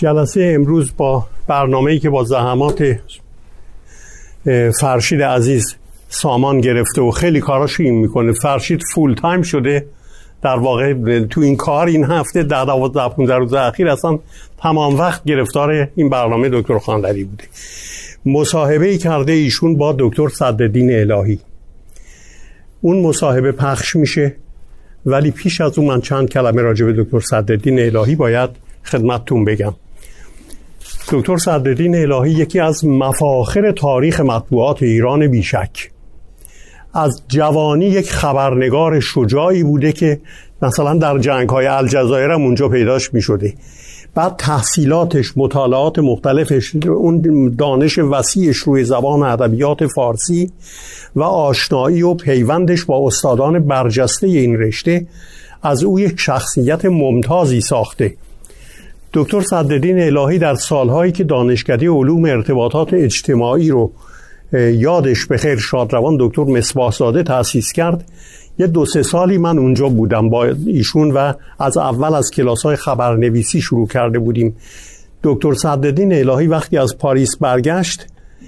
جلسه امروز با برنامه‌ای که با زحمات فرشید عزیز سامان گرفته و خیلی کاراشو این میکنه. فرشید فول تایم شده در واقع تو این کار. این هفته 10-15 روز اخیر اصلا تمام وقت گرفتار این برنامه دکتر خانلری بوده. مصاحبه‌ای کرده ایشون با دکتر صدرالدین الهی. اون مصاحبه پخش میشه، ولی پیش از اون من چند کلمه راجع به دکتر صدرالدین الهی باید خدمتتون بگم. دکتر صدرالدین الهی یکی از مفاخر تاریخ مطبوعات ایران بیشک، از جوانی یک خبرنگار شجاعی بوده که مثلا در جنگ‌های الجزایر هم اونجا پیداش می‌شده. بعد تحصیلاتش، مطالعات مختلفش، اون دانش وسیعش روی زبان ادبیات فارسی و آشنایی و پیوندش با استادان برجسته این رشته از او یک شخصیت ممتازی ساخته. دکتر صدرالدین الهی در سالهایی که دانشکده علوم ارتباطات اجتماعی رو یادش به خیر شادروان دکتر مصباح زاده تأسیس کرد، یه 2-3 سالی من اونجا بودم با ایشون و از اول از کلاس‌های خبرنویسی شروع کرده بودیم. دکتر صدرالدین الهی وقتی از پاریس برگشت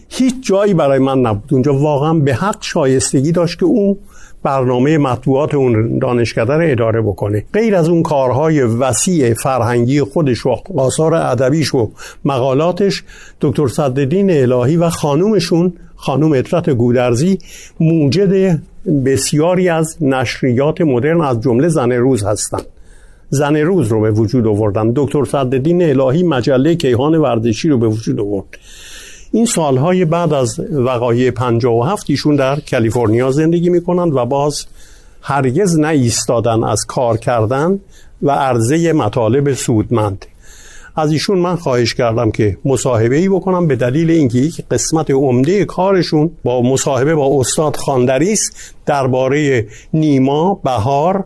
هیچ جایی برای من نبود. اونجا واقعا به حق شایستگی داشت که اون برنامه مطبوعات اون دانشکده رو اداره بکنه. غیر از اون کارهای وسیع فرهنگی خودش و آثار ادبیش و مقالاتش، دکتر صدرالدین الهی و خانومشون، خانوم عترت گودرزی، موجد بسیاری از نشریات مدرن از جمله زن روز هستند. زن روز رو به وجود آوردن، دکتر صدرالدین الهی مجله کیهان ورزشی رو به وجود آورد. این سالهای بعد از وقایع 57 ایشون در کالیفرنیا زندگی میکنند و باز هرگز نایستادن از کار کردن و عرضه مطالب سودمند. از ایشون من خواهش کردم که مصاحبه‌ای بکنم به دلیل اینکه یک قسمت عمده کارشون با مصاحبه با استاد خانلری است درباره نیما، بهار،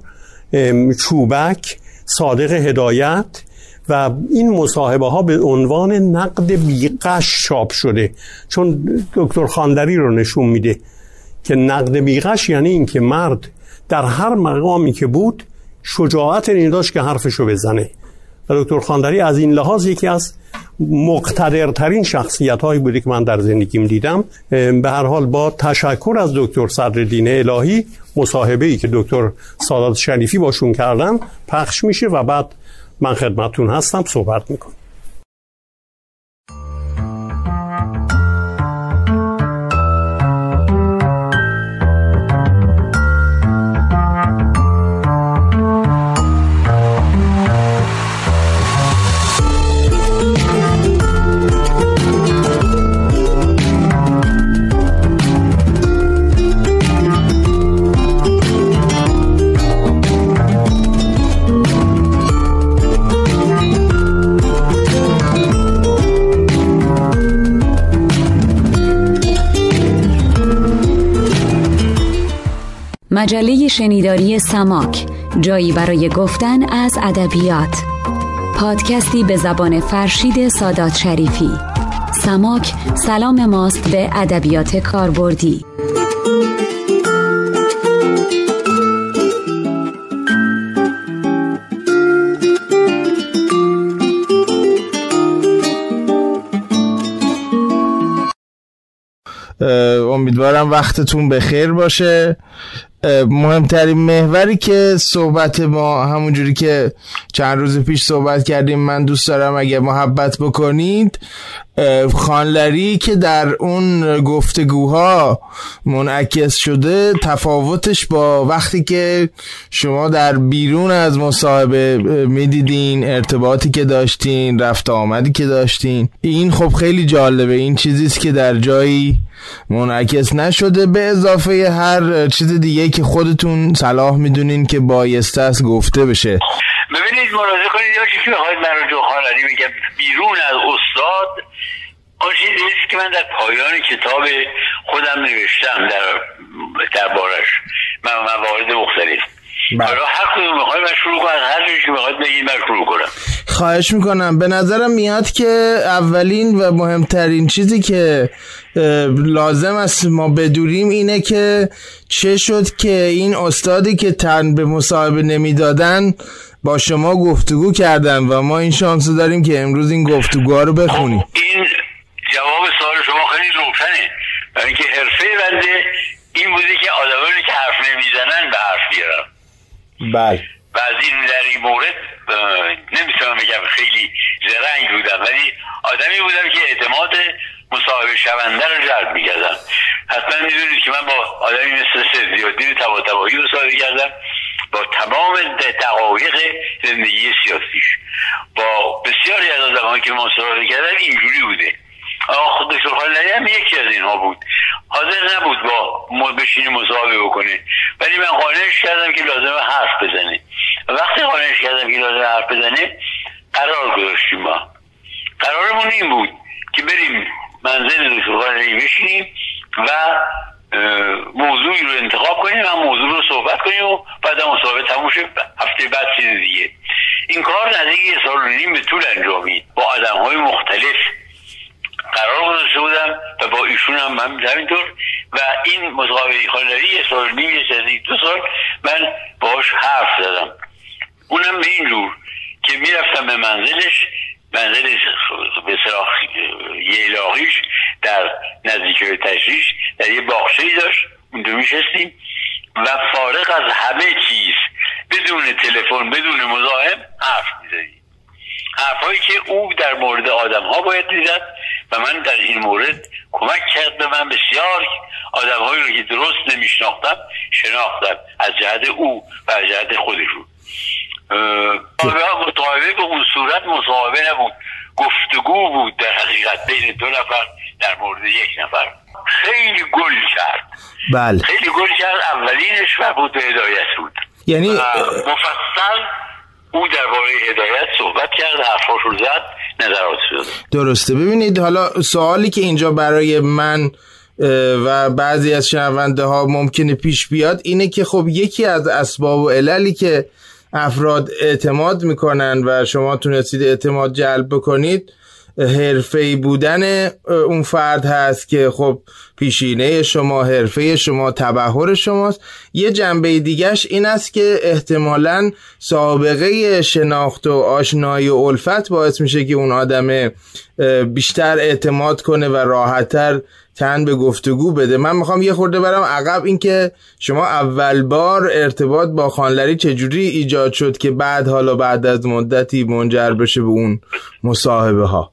چوبک، صادق هدایت و این مصاحبه ها به عنوان نقد بیغش چاپ شده، چون دکتر خانلری رو نشون میده که نقد بیغش یعنی این که مرد در هر مقامی که بود شجاعت این داشت که حرفشو بزنه و دکتر خانلری از این لحاظ یکی از مقتدرترین شخصیت هایی بوده که من در زندگیم دیدم. به هر حال با تشکر از دکتر صدرالدین الهی، مصاحبه ای که دکتر صادات شریفی باشون کردم پخش میشه و بعد من خدمتتون هستم، صحبت میکنم. مجله شنیداری سماک، جایی برای گفتن از ادبیات. پادکستی به زبان فرشید سادات شریفی. سماک سلام ماست به ادبیات کاربردی. امیدوارم وقتتون بخیر باشه. مهمترین محوری که صحبت ما، همونجوری که چند روز پیش صحبت کردیم، من دوست دارم اگه محبت بکنید، خانلری که در اون گفتگوها منعکس شده، تفاوتش با وقتی که شما در بیرون از مصاحبه میدیدین، ارتباطی که داشتین، رفت آمدی که داشتین، این خب خیلی جالبه. این چیزیست که در جایی منعکس نشده، به اضافه هر چیز دیگه که خودتون صلاح میدونین که بایسته است گفته بشه. ببینید، مراجعه کنید یا چیزی میخواید من رو جو خانلری بگم بیرون از استاد. آن چیزیست که من در پایان کتاب خودم نوشتم در بارش موارد مختلف. حالا هر کدوم میخواید من شروع کنم، هر چیزی که میخواید بگید من شروع کنم. خواهش میکنم. به نظرم میاد که اولین و مهمترین چیزی که لازم است ما بدونیم اینه که چه شد که این استادی که تن به مصاحبه نمیدادن با شما گفتگو کردن و ما این شانس رو داریم که امروز این گفتگوها رو بخونیم. این جواب سوال شما خیلی روشنه، برای اینکه حرفه بنده این بوده که آدمایی که حرف نمیزنن به حرف بیارن. بله. و از این در این مورد نمیتونم بگم خیلی زرنگ بودم، ولی آدمی بودم که اعتماد مصاحبه شونده رو جلب می‌کردم. حتما میدونید که من با آدمی مثل صدرالدین طباطبایی مصاحبه کردم با تمام دقایق زندگی سیاسیش. با بسیاری از آدمایی که ما مصاحبه کردم اینجوری بوده. خود دکتر خانلری هم یکی از اینها بود، حاضر نبود با ما بشینی مصاحبه بکنه، ولی من قانعش کردم که لازمه حرف بزنه. وقتی قانعش کردم که لازمه حرف بزنه، قرار گذاشتیم. ما قرارمون این بود که بریم منزل دکتر خانلری بشینیم و موضوعی رو انتخاب کنیم و موضوع رو صحبت کنیم و بعد مصاحبه تموم شه، هفته بعد چیز دیگه. این کار نزدیک یه سال و نیم به طول انجامید، با آدم‌های مختلف قرار گذاشته بودم و با ایشون هم همینطور. و این مصاحبه خانلری یه سال و نیم، دو سال من باهاش حرف زدم. اونم به این جور که میرفتم به منزلش به صلاح یه علاقیش در نزدیکی تشریش در یه باغچه‌ای داشت، اونجا میشستیم و فارغ از همه چیز، بدون تلفن، بدون مزاحم حرف میزدیم. حرفایی که او در مورد آدم ها باید میزد و من در این مورد کمک کرد به من. بسیار آدم هایی رو که درست نمیشناختم شناختم، از جهت او و از جهت خودشون. مصاحبه به اون صورت مصاحبه نبود، گفتگو بود در حقیقت بین دو نفر در مورد یک نفر. خیلی گل کرد. بله. خیلی گل کرد. اولینش فرهاد هدایت بود، یعنی مفصل او درباره هدایت صحبت کرد، حرفاش رو زد، نظرات شد. درسته. ببینید حالا سوالی که اینجا برای من و بعضی از شنونده ها ممکنه پیش بیاد اینه که خب یکی از اسباب و عللی که افراد اعتماد میکنن و شما تونستید اعتماد جلب بکنید حرفه‌ای بودن اون فرد هست که خب پیشینه شما، حرفه شما، تبحر شماست. یه جنبه دیگهش این است که احتمالاً سابقه شناخت و آشنایی و الفت باعث میشه که اون آدم بیشتر اعتماد کنه و راحت‌تر تن به گفتگو بده. من میخوام یه خورده برم عقب، این که شما اول بار ارتباط با خانلری چجوری ایجاد شد که بعد حالا بعد از مدتی منجر بشه به اون مصاحبه ها؟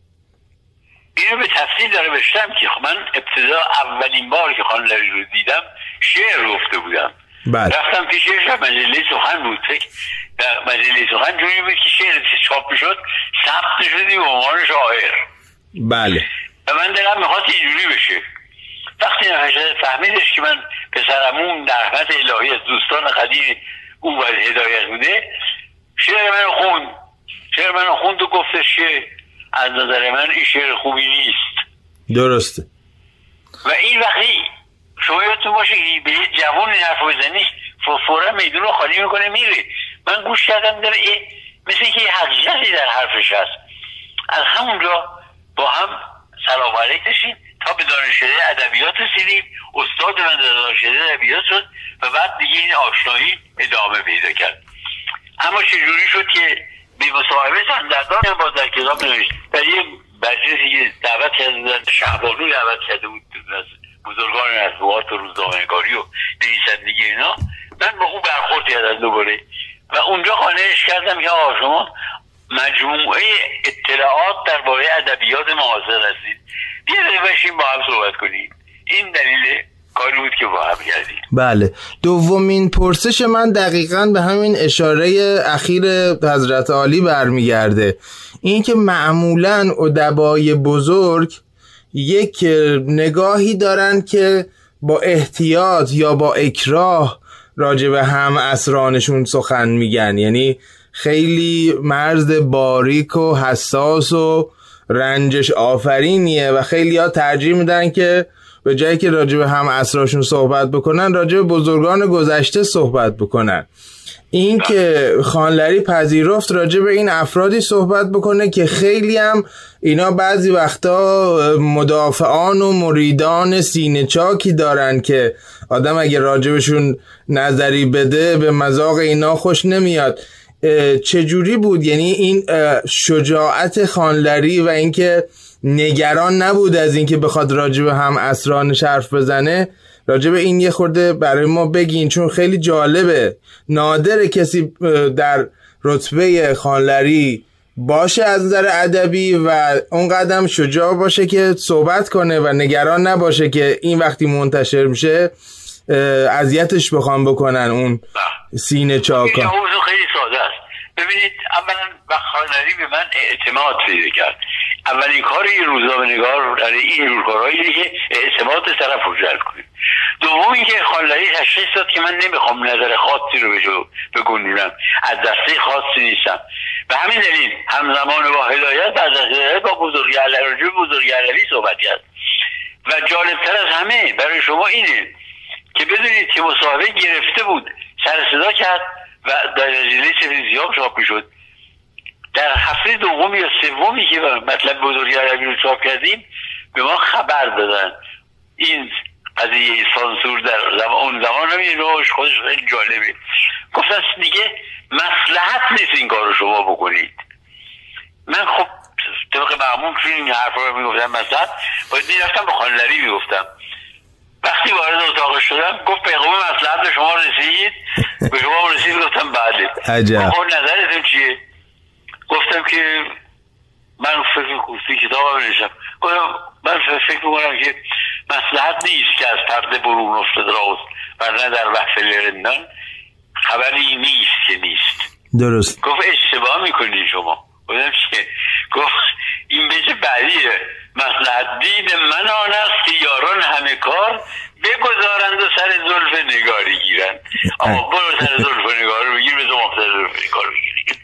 اینو به تفصیل داره بشتم که من ابتدا اولین بار که خانلری رو دیدم شعر گفته بودم. بله. رفتم پیشش و مجله سخن بود، در مجله سخن جوری بود که شعر چاپ میشد، ثبت شدی به عنوان شاعر. بله. و من دلم میخواست اینجوری بشه. وقتی فهمیدش که من پسرمون در رحمت الهی از دوستان قدیم او و هدایت بوده، شعر منو خوند و گفتش که از نظر من این شعر خوبی نیست. درسته. و این وقتی شما یادتون باشه که به یه جوان این حرف بزنی فورا میدون رو خالی میکنه میره. من گوش کردم داره مثل که یه حقیقتی در حرفش هست. از همونجا با هم سلام علیکشیم تا به دانشکده ادبیات رسیدیم. استاد من در دانشکده ادبیات شد و بعد دیگه این آشنایی ادامه پیدا کرد. اما چجوری شد که به مصاحبه سندردان هم باز در کتاب نوشت در یه مجلسی که دعوت کرده شهبانو دعوت کرده بود از بزرگان مطبوعات و روزنامه‌نگاری و نویسندگی اینا، من با او برخورد کردم دوباره و اونجا قانعش کردم که آقا شما مجموعه اطلاعات درباره ادبیات معاصر هستید، بیایید بشین با هم صحبت کنید. این دلیل کاری بود که با هم کردیم. بله. دومین پرسش من دقیقاً به همین اشاره اخیر حضرت علی برمیگرده، این که معمولاً ادبای بزرگ یک نگاهی دارن که با احتیاط یا با اکراه راجع به هم عصرانشون سخن میگن، یعنی خیلی مرز باریک و حساس و رنجش آفرینیه و خیلی ها ترجیح میدن که به جایی که راجع به هم عصرشون صحبت بکنن راجع به بزرگان گذشته صحبت بکنن. این که خانلری پذیرفت راجع به این افرادی صحبت بکنه که خیلی هم اینا بعضی وقتا مدافعان و مریدان سینه چاکی دارن که آدم اگه راجع بهشون نظری بده به مذاق اینا خوش نمیاد. چجوری بود؟ یعنی این شجاعت خانلری و اینکه نگران نبود از اینکه بخواد راجب هم اسرانش حرف بزنه، راجب این یه خورده برای ما بگین، چون خیلی جالبه، نادر کسی در رتبه خانلری باشه از نظر ادبی و اونقدر هم شجاع باشه که صحبت کنه و نگران نباشه که این وقتی منتشر میشه اذیتش بخوام بکنن اون سینه چاکان. این موضوع خیلی ساده است. ببینید، اولا خانلری به من اعتماد پیدا کرد. اولین کار این روزنامه‌نگار در این روزگارهایی که اعتماد طرف رو جلب کنیم. دوم اینکه خانلری تشخیص داد که من نمیخوام نظر خاصی رو بگنجونم، از دسته خاصی نیستم. به همین دلیل همزمان با هدایت و از هدایت با بزرگی علوی صحبت کرد. و جالبتر از همه برای شما اینه که بدونید که مصاحبه گرفته بود، سر صدا کرد و در جریده تلویزیون چاپ میشد. در هفته دوم یا سومی که مطلب بزرگی عربی رو چاپ کردیم به ما خبر دادن این قضیه سانسور در اون زمان هم یه نوعش خودش خیلی جالبه. گفتن دیگه مصلحت نیست این کار رو شما بکنید. من خب طبق معمول توی این حرف رو میگفتم مصلحت باید میرفتم به خانلری میگفتم. وقتی وارد اتاق شدم گفت پیغام مصلحت به شما رسید؟ به شما رسید؟ گفتم بله. عجب. خب نظرتون چیه؟ گفتم که من فکر کنم کتابم نوشتم. گفتم من فکر می‌کنم که مصلحت نیست که از پرده برون افتاده راست و نه در وحفل رندان خبری نیست که نیست. درست. گفت اشتباه می‌کنی شما. گفتم که گفت این بچه بلیه. مصلحت دید من آن است که یاران همه کار بگذارند و سر زلف نگاری گیرند. اما برو سر زلف نگاری بگیر، به تو مفتر زلف نگاری بگیری.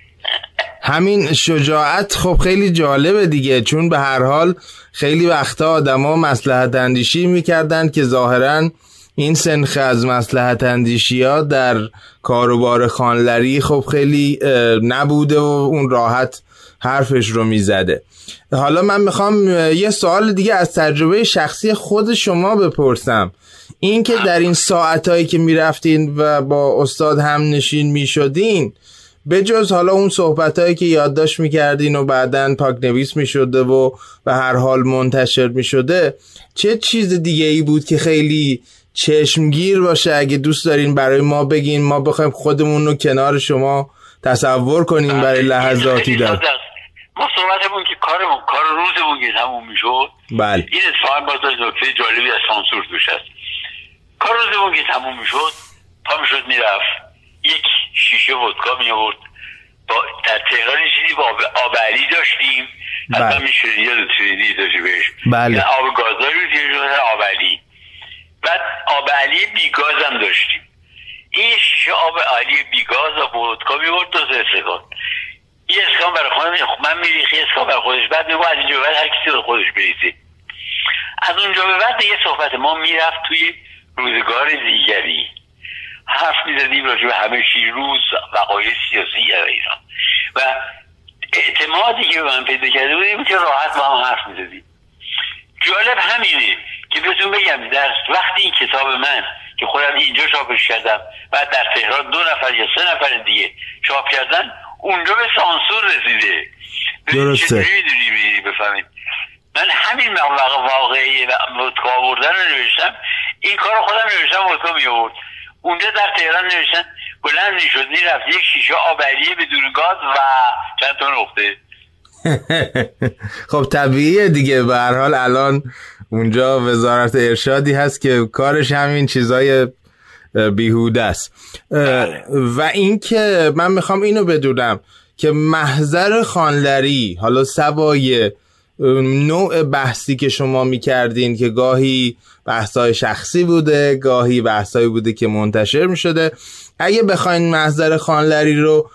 همین شجاعت خب خیلی جالبه دیگه، چون به هر حال خیلی وقتا آدما مصلحت اندیشی میکردن که ظاهرا این سنخ از مصلحت اندیشی ها در کاروبار خانلری خب خیلی نبوده و اون راحت حرفش رو میزده. حالا من میخوام یه سوال دیگه از تجربه شخصی خود شما بپرسم، این که در این ساعتایی که میرفتین و با استاد هم نشین میشدین، به جز حالا اون صحبتایی که یادداشت میکردین و بعدن پاکنویس میشده و به هر حال منتشر میشده، چه چیز دیگه ای بود که خیلی چشمگیر باشه؟ اگه دوست دارین برای ما بگین، ما بخوایم خودمون رو کنار شما تصور کنیم برای لحظاتی دار. ما صحبتمون که کار روزمون که تموم میشد، بله. این اتفاقا باز نکته جالبی از سانسور توش هست. کار روزمون که تموم میشد، پا میشد میرفت یک شیشه ودکا می آورد. با در تهران چیزی با آب علی داشتیم، حتما میشد یه دوتریدی داشته بهش، بله. آب گازداری بود یه جور آب علی، بعد آب علی بیگاز هم داشتیم. این شیشه آب علی بیگاز و ودکا می آورد، دو سکان یه اسکان برای خودم من میریخی، اسکان برای خودش، بعد میگو از اینجا به بعد هر کسی رو خودش بریزه. از اونجا به بعد یه صحبت ما میرفت توی روزگار دیگری، حرف میزدیم راجع به همه چی، روز وقایع سیاسی در ایران، و اعتمادی که به من پیدا کرده بودیم که راحت با هم حرف میزدیم. جالب همینه که بهتون بگم در وقتی این کتاب من که خودم اینجا چاپش کردم و در تهران 2 نفر یا 3 نفر دیگه چاپ کردن، اونجا به سانسور رسیده. درسته. چجوری می‌دونی بفهمید؟ من همین واقعی ودکا آوردن رو نوشتم، این کار خودم نوشتم، ودکا می آورد. اونجا در تهران نوشتن بلند میشد میرفت یک شیشه آب علیه بدون گاز و چند تا نقطه. خب طبیعیه دیگه، به هر حال الان اونجا وزارت ارشادی هست که کارش همین چیزای بیهوده است. و این که من میخوام اینو بدونم که محضر خانلری، حالا سوای نوع بحثی که شما میکردین که گاهی بحثای شخصی بوده، گاهی بحثایی بوده که منتشر میشده، اگه بخواین محضر خانلری رو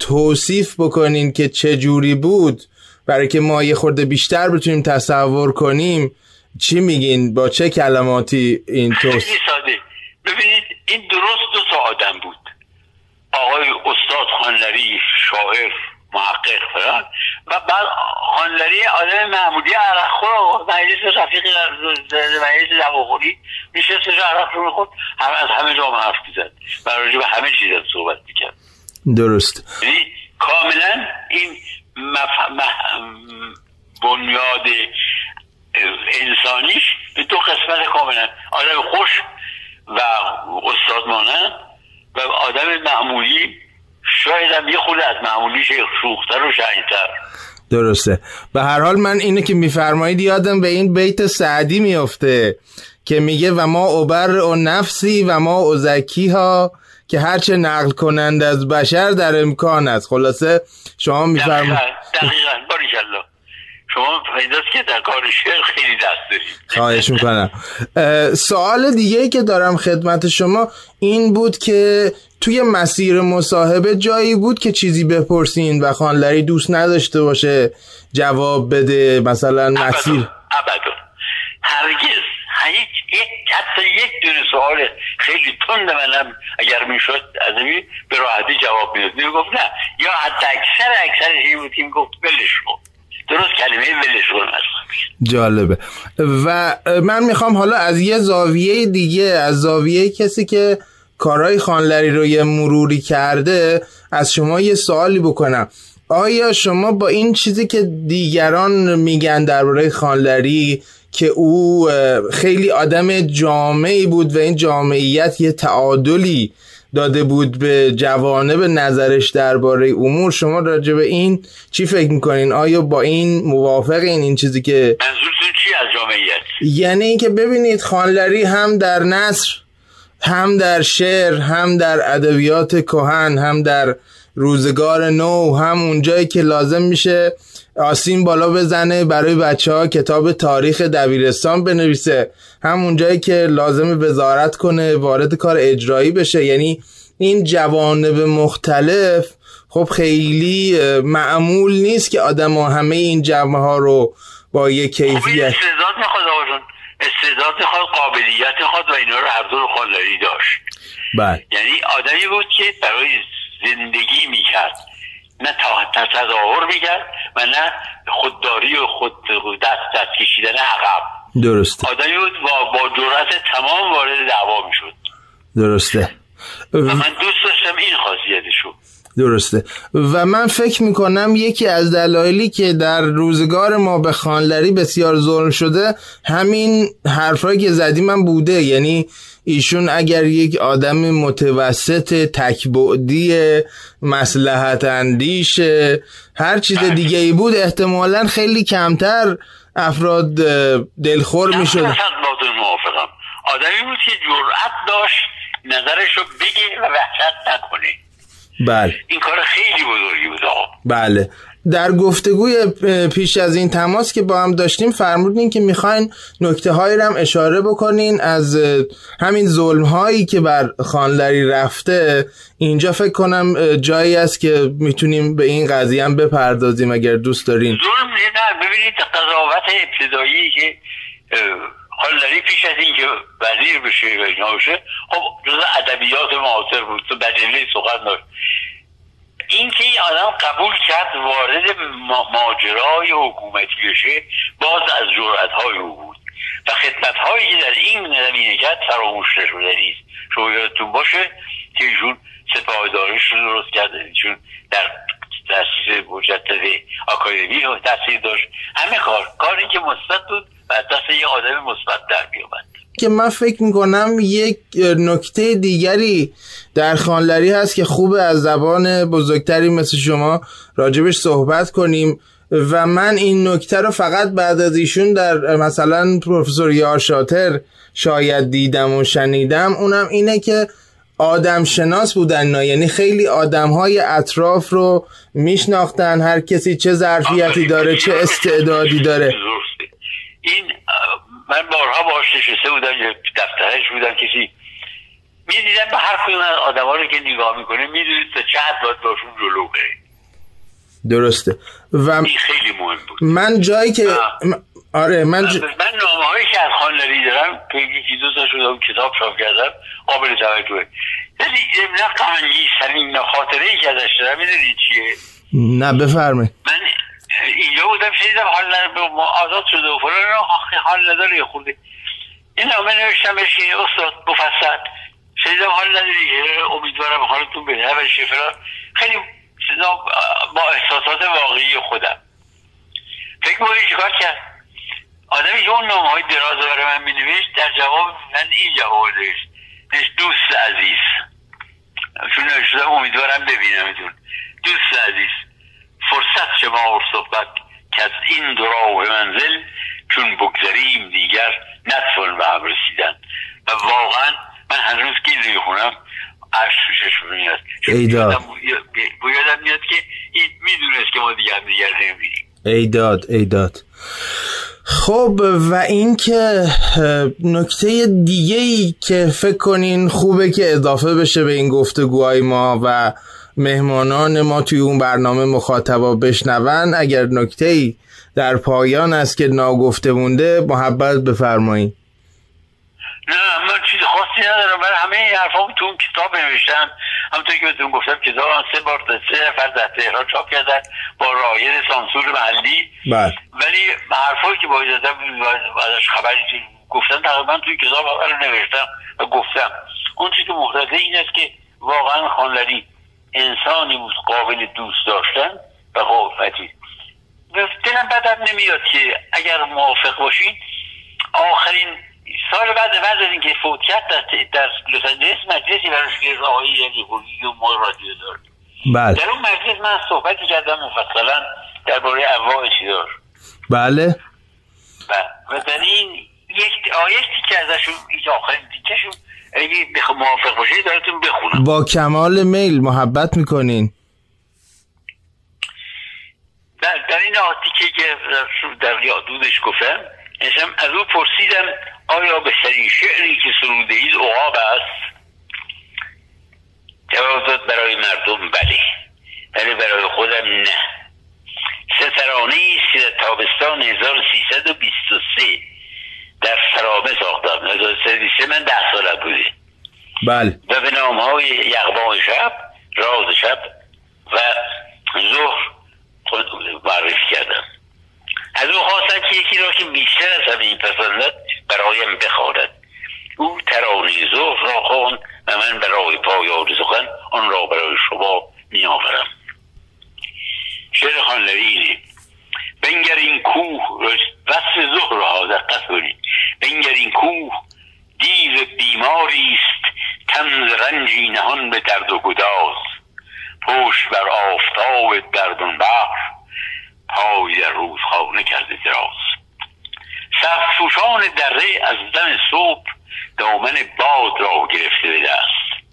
توصیف بکنین که چه جوری بود برای که ما یه خورده بیشتر بتونیم تصور کنیم، چی میگین؟ با چه کلماتی این توصیف؟ ببینید، این درست 2 تا آدم بود، آقای استاد خانلری شاعر محقق فران و بعد خانلری آدم معمولی عرق خور مجلس رفیقی مجلس دواخوری میشه سجا عرق رو میخورد، هم از همه جا حرف میزد و راجع به همه چیز صحبت میکرد. درست. کاملا این بنیاد انسانیش به دو قسمت کاملا، آدم خوش و استاد مانند و آدم معمولی، شاید هم یه خود از معمولیش شوختر و شنگتر. درسته. به هر حال من اینه که میفرمایید یادم به این بیت سعدی میفته که میگه و ما اوبر و نفسی و ما اوزکی ها، که هرچه نقل کنند از بشر در امکان است. خلاصه شما میفرمایید دقیقاً باریکالله، شما پیداست که در کار شعر خیلی دست دارید. خواهش میکنم. سوال دیگه‌ای که دارم خدمت شما این بود که توی مسیر مصاحبه جایی بود که چیزی بپرسین و خانلری دوست نداشته باشه جواب بده؟ مثلا مسیر ابدا، هرگز، حتی یک دونه سوال خیلی تند منم اگر میشد ازمی به راحتی جواب میداد، میگفت نه، یا حتی اکثر جایی میگفت ولش کن. درست کلمه ولش کن هست. جالبه. و من میخوام حالا از یه زاویه دیگه، از زاویه کسی که کارهای خانلری رو یه مروری کرده، از شما یه سوالی بکنم. آیا شما با این چیزی که دیگران میگن درباره خانلری که او خیلی آدم جامعی بود و این جامعیت یه تعادلی داده بود به جوانب نظرش درباره امور، شما راجع به این چی فکر میکنین؟ آیا با این موافقین؟ این چیزی که منظورتون چی از جامعیت؟ یعنی این که ببینید خانلری هم در نثر، هم در شعر، هم در ادبیات کهن، هم در روزگار نو، هم اونجایی که لازم میشه آسین بالا بزنه برای بچه‌ها کتاب تاریخ دبیرستان بنویسه، هم اونجایی که لازمه وزارت کنه وارد کار اجرایی بشه، یعنی این جوانب مختلف خب خیلی معمول نیست که آدم‌ها همه این جنبه ها رو با یک کیفیت استعداد میخواد، قابلیت میخواد و اینا رو هر دو رو خانلری داشت. بله. یعنی آدمی بود که برای زندگی میکرد، نه تظاهر میکرد و نه خودداری و خود دست کشیدن عقب. درسته. آدمی بود با جرأت تمام وارد دعوا میشد. درسته. و من دوست داشتم این خاصیتشو. درسته. و من فکر میکنم یکی از دلایلی که در روزگار ما به خانلری بسیار ظلم شده همین حرفایی که زدیم هم بوده. یعنی ایشون اگر یک آدم متوسط، تکبعدی، مصلحت اندیش، هر چیز دیگه ای بود، احتمالاً خیلی کمتر افراد دلخور میشد. من موافقم. آدمی بود که جرأت داشت نظرشو بگه و وحشت نکنه. بله. این کار خیلی بزرگی بود. بله. در گفتگوی پیش از این تماس که با هم داشتیم فرمودین که میخواین نکته هایی رو هم اشاره بکنین از همین ظلم هایی که بر خانلری رفته. اینجا فکر کنم جایی است که میتونیم به این قضیه هم بپردازیم اگر دوست دارین. ظلم نه، ببینید قضاوت ابتدایی که خانلری پیش از این که وزیر بشه و اینا بشه خب جزء ادبیات معاصر بود، تو بجله سخن داشت. این که این آدم قبول کرد وارد ماجرای حکومتی بشه، باز از جرأت‌های او بود و خدمت‌هایی که در این زمینه کرد فراموش نشده نیست. شما یادتون باشه که ایشون سپاهداریش رو درست کرد، ایشون در تأسیس مجدد آکادمی تأثیر داشت. همه کاری که مثبت بود و دست یه آدم مثبت در بیامد. که من فکر میکنم یک نکته دیگری در خانلری هست که خوبه از زبان بزرگتری مثل شما راجبش صحبت کنیم و من این نکته رو فقط بعد از ایشون در مثلا پروفسور یار شاطر شاید دیدم و شنیدم، اونم اینه که آدم شناس بودن. یعنی خیلی آدم های اطراف رو میشناختن، هر کسی چه ظرفیتی داره، چه استعدادی داره. این من بارها باهاش نشسته بودم، یه دفترش بودم، کسی میدیدم به هر کدوم از آدم‌ها رو که نگاه میکنه میدونید تا چه حد باید باشون جلو بره. درسته. و این خیلی مهم بود. من جایی که من نامه‌هایی که از خانلری دارم که یکی دو تا شدم کتاب چاپ کردم قابل توجهه. یعنی نه قنگی سرین خاطره‌ای که ازش دارم میدونید چیه؟ نه بفرمایید. من اینجا بودم شدیدم حال آزاد شده و فلان حال نداره خورده این همه نوشتم بشه استاد بفصد شدیدم حال نداره امیدوارم حالتون بهتر بشه فلان. خیلی با احساسات واقعی خودم فکر می‌کنم چیکار کرد. آدمی که اون نامه‌های دراز برای من می‌نوشت در جواب من این جواب داشت: دوست عزیز، چون نوشتم امیدوارم ببینمتون، دوست عزیز فرصت شما و صحبت که از این دراه منزل چون بگذریم دیگر نتوان به هم رسیدن. و واقعا من هنوز که این میخونم عشقش میاد، یادم میاد که این میدونست که ما دیگر نمیبینیم. ایداد. خب و این که نکته دیگه‌ای که فکر کنین خوبه که اضافه بشه به این گفتگوهای ما و مهمانان ما توی اون برنامه مخاطبا بشنون، اگر نکته‌ای در پایان است که ناگفته مونده محبت بفرمایید. نه من چیز خاصی ندارم، برای همه این حرفام تو اون کتاب نوشتم. همونطور که بهتون گفتم کتابم 3 نفر در تهران چاپ کردن با رعایت سانسور محلی، ولی حرفایی که باید ازش خبری گفتم تقریبا توی کتاب رو نوشتم و گفتم. اون چیز مختصر این است که واقعا خانلری انسانی بود قابل دوست داشتن و قابلیتی. دلم بدم نمیاد که اگر موافق باشین آخرین سال بعد از این که فوت کرد در لس‌آنجلس مجلسی براش گرزاهایی یکی و ما رادیو دارد. در اون مجلس من صحبتی کردم مفصلا در باره اوائشی دار. بله و در این یک آیشتی که ازشون آخرین دیکشون اگه موافق باشید دارتون بخونم با کمال میل محبت میکنین. در این آتیکی که در یادودش گفتم نشم از او پرسیدم آیا به سری شعری که سروده اید عقاب است؟ جواب داد برای مردم بله، ولی برای خودم نه. سترانه ایست در تابستان 1323 در سرابه ساختم. 1323 من 10 ساله بوده. بله. و به نامهای یغما شب، راز شب و ظهر معرفی کردم. از او خواستم که یکی را که بیشتر از همه این پسندد برایم بخواند. او ترانه ظهر را خواند و من برای پایان سخن آن را برای شما می آورم. شعر خانلری اینه: بنگر این کوه، وصف ظهر را دقت کنید، بنگر این کوه دیو بیماری است، تن رنجی نهان به درد و گداز، پشت بر آفتاب دردان بحر، پای در روزخانه کرده دراز. سرسوشان دره از دم صبح دامن باد را گرفته به دست،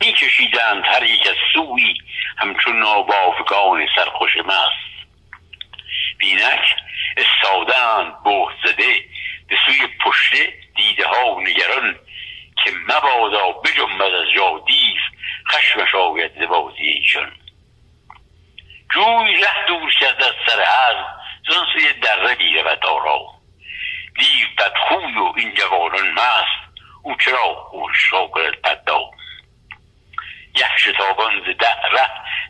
می کشیدند هر یک از سوی همچون ناباوگان سرخوش مست. بینک استادند بهت زده به سوی پشته دیده ها و نگران، که مبادا بجنبد از جا دیو خشمش آید ز بازی ایشان. جوی ره دور کرده از سر هر زان سوی دره میرود آرام، دیو بدخوی و این جوانان مست، او چرا خورش را کند پدام. یخش تابان ز ره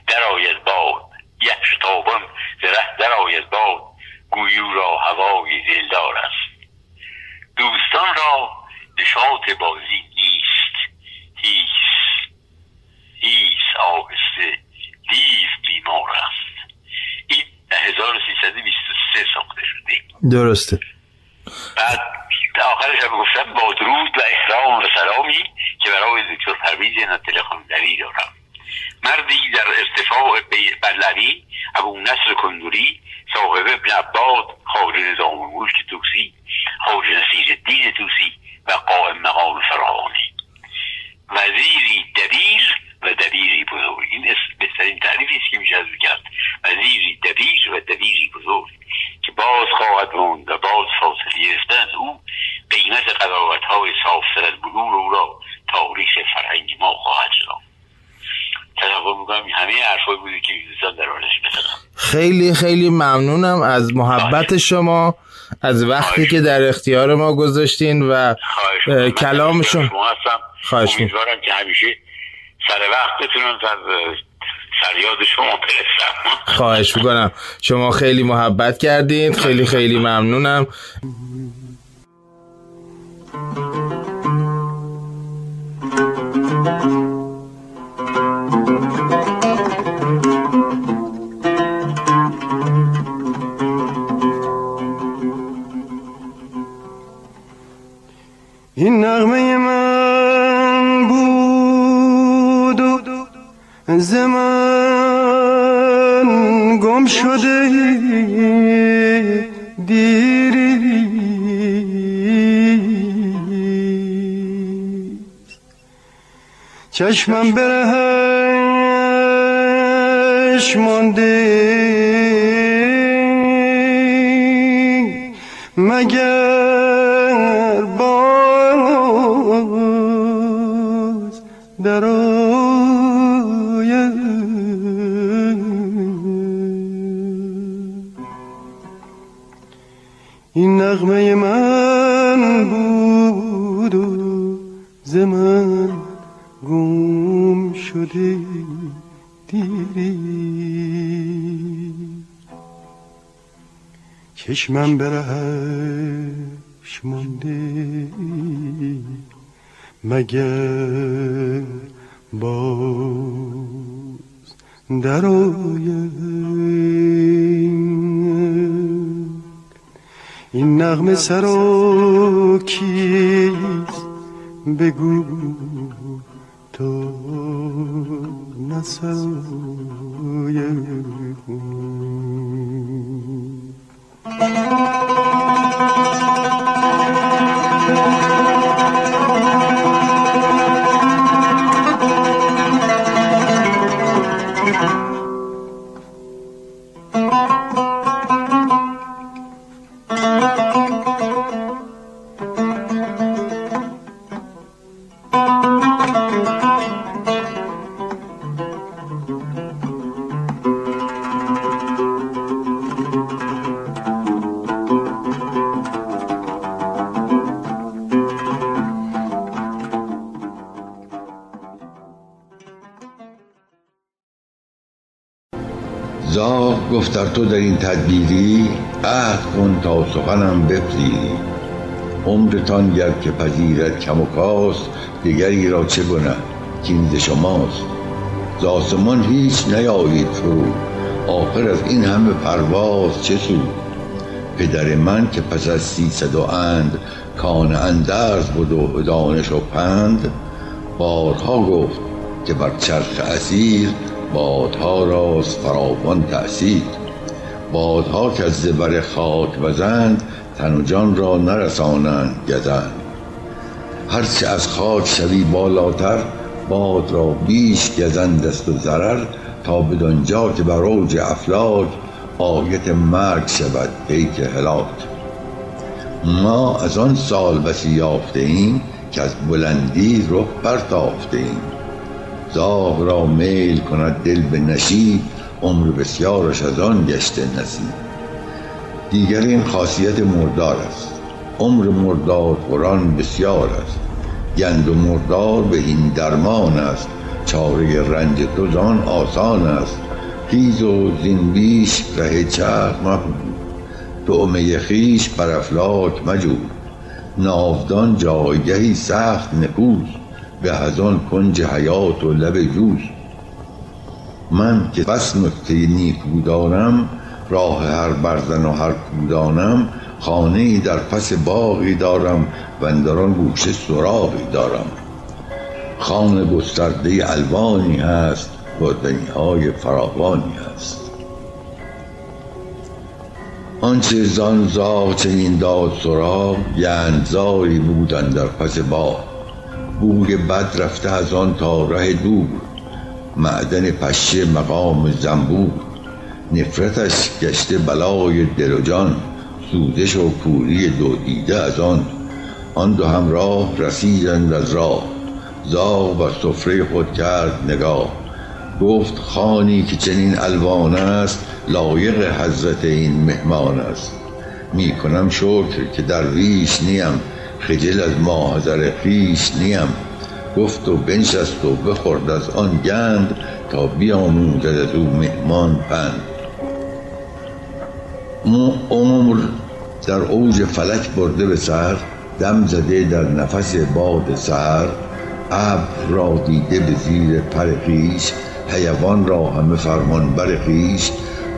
در آید باد، یخش تابان ز ره در آید باد، گویی او را هوای دلدار است. دوستان را نشاط بازی نیست، هیس آهسته دیو بیمار است. این 1323 ساخته شده. درسته. بعد آخرش هم گفتم با درود و احترام و سلامی که برای دکتر پرویز ناتل خانلوی دارم. مردی در ارتفاع بلری، ابو نصر کندوری، صاحب ابن عباد، خواجه نظام ملک توسی، خواجه نصیر دین توسی و قائم مقام فراهانی، وزیری دبیر و دبیری بزرگ. این بهترین تعریفی است که میشه از کرد: وزیری دبیر و دبیری بزرگ که باز خواهد موند و باز فاصله گرفتن او قیمت قضاوت‌های صاف‌تر از بلور او را تاریخ فرهنگ ما خواهد شناخت. تشکر می‌کنم. همه حرفای بوده که دوستان در حالش بزنم. خیلی خیلی ممنونم از محبت شما، از وقتی که در اختیار ما گذاشتین و کلامشون. خواهش می‌کنم. امیدوارم که همیشه سر وقت بتونم سریاد شما برسم. خواهش می‌کنم. شما خیلی محبت کردین. خیلی خیلی ممنونم. این نغمه من بود و ز من گم شده دیری چشمم برهش مانده مگر باز در آید این نغمه من بود و ز من گم شده دیری چشمم به رهش مانده مگر باز در آید این نغمه سرا کیست بگو تو نسایم گفتر تو در این تدبیری عهد کن تا سخنم بپذیری عمرتان گر که پذیرد کم و کاست دیگری را چه گنه کین ز شماست ز آسمان هیچ نیایید فرود آخر از این همه پرواز چه سود پدر من که پس از 300 اند کان اندرز بود و دانش و پند بارها گفت که بر چرخ اسیر بادها راز فراوان تأثیر بادها که از زبر خاک وزند تن و جان را نرسانند گزند هرچه از خاک شوی بالاتر باد را بیش گزند است و ضرر تا بدانجا که بر اوج افلاک آیت مرگ شود پیک هلاک ما از آن سال بسی یافته ایم که از بلندی رخ برتافته ایم زاغ را میل کند دل به نشیب عمر بسیارش از آن گشته نصیب دیگر این خاصیت مردار است عمر مردار قرآن بسیار است گند و مردار به این درمان است چاره رنج تو زان آسان است خیز و زین بیش ره چرخ مپوی طعمه خویش بر افلاک مجوی ناودان جایگهی سخت نکوست به از آن کنج حیات و لب جوز من که بس نکته نیکو دارم راه هر برزن و هر کودانم خانه‌ای در پس باغی دارم و اندر آن گوشه سراغی دارم خانه گسترده الوانی هست گردنی‌های فراوانی هست آنچه زان زاغ چنین داد سراغ گندزاری بود اندر پس باغ بوی بد رفته از آن تا ره دور معدن پشه مقام زنبور نفرتش گشته بلای دل و جان سودش و کوری دو دیده از آن آن دو همراه رسیدند از راه زاغ بر سفره خود کرد نگاه گفت خانی که چنین الوان است لایق حضرت این مهمان است می کنم شکر که درویش نیم خجل از ماحضر خویش نیم گفت و بنشست و بخورد از آن گند تا بیاموزد از او مهمان پند عمر در اوج فلک برده به سر دم زده در نفس باد سحر ابر را دیده به زیر پر خویش حیوان را همه فرمانبر خویش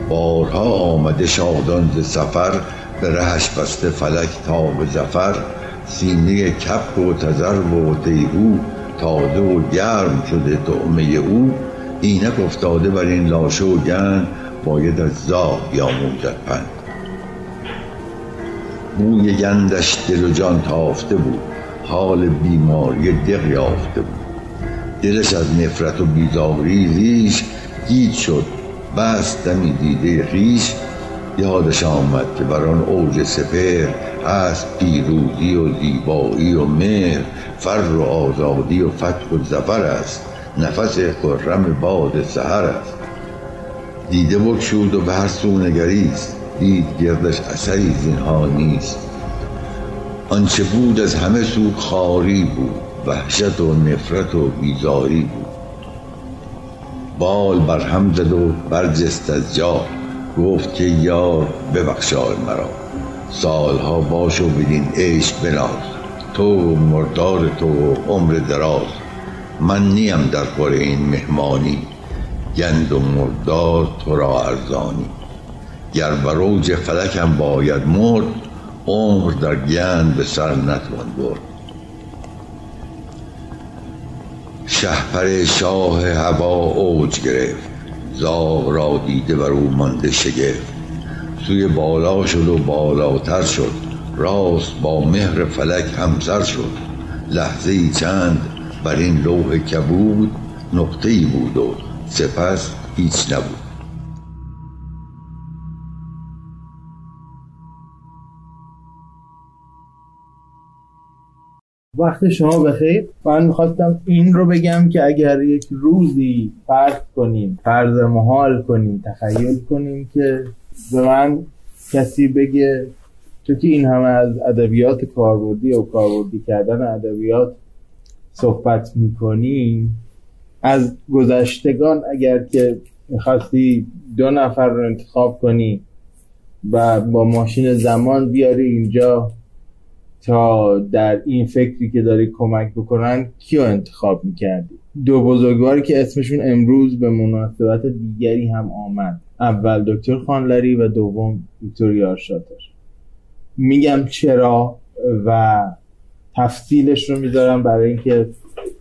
بارها آمده شادان ز سفر به رهش بسته فلک تا به ظفر سینه کبک و تزرب و دیهو تازه و گرم شده طعمه او، اینک افتاده بر این لاشه و گند، باید از زاغ یا موجد پند. بوی گندش دل و جان تافته بود، حال بیماری دق یافته بود. دلش از نفرت و بیزاری ریش، گیج شد بست دمی دیده خیش. یادش آمد که بر آن اوج سپهر هست پیروزی و زیبایی و مهر، فر و آزادی و فتح و ظفر است، نفس خرم باد سحر است. دیده بگشود و به هر سو نگریست، دید گردش اثری زینها نیست. آنچه بود از همه سو خاری بود، وحشت و نفرت و بیزاری بود. بال بر هم زد و برجست از جا، گفت که یار ببخشای مرا. سالها باش و بدین عشق بناز، تو مردار تو عمر دراز. من نیم در خور این مهمانی، گند و مردار تو را ارزانی. گر بروج فلکم باید مرد، عمر در گند به سر نتوان برد. شهپر شاه هوا اوج گرفت، زاغ را دیده بر او مانده شگفت. سوی بالا شد و بالاتر شد، راست با مهر فلک همسر شد. لحظه‌ای چند بر این لوح کبود، نقطه‌ای بود و سپس هیچ نبود. وقت شما بخیر. من میخواستم این رو بگم که اگر یک روزی فرض کنیم، فرض محال کنیم، تخیل کنیم که به من کسی بگه تو که این همه از ادبیات کاربردی و کاربردی کردن ادبیات صحبت میکنی، از گذشتگان اگر که میخواستی دو نفر رو انتخاب کنی و با ماشین زمان بیاری اینجا تا در این فکری که داری کمک بکنن، کیو انتخاب میکردی؟ دو بزرگواری که اسمشون امروز به مناسبت دیگری هم آمد، اول دکتر خانلری و دوم دکتر یارشاتر. میگم چرا و تفصیلش رو میذارم برای اینکه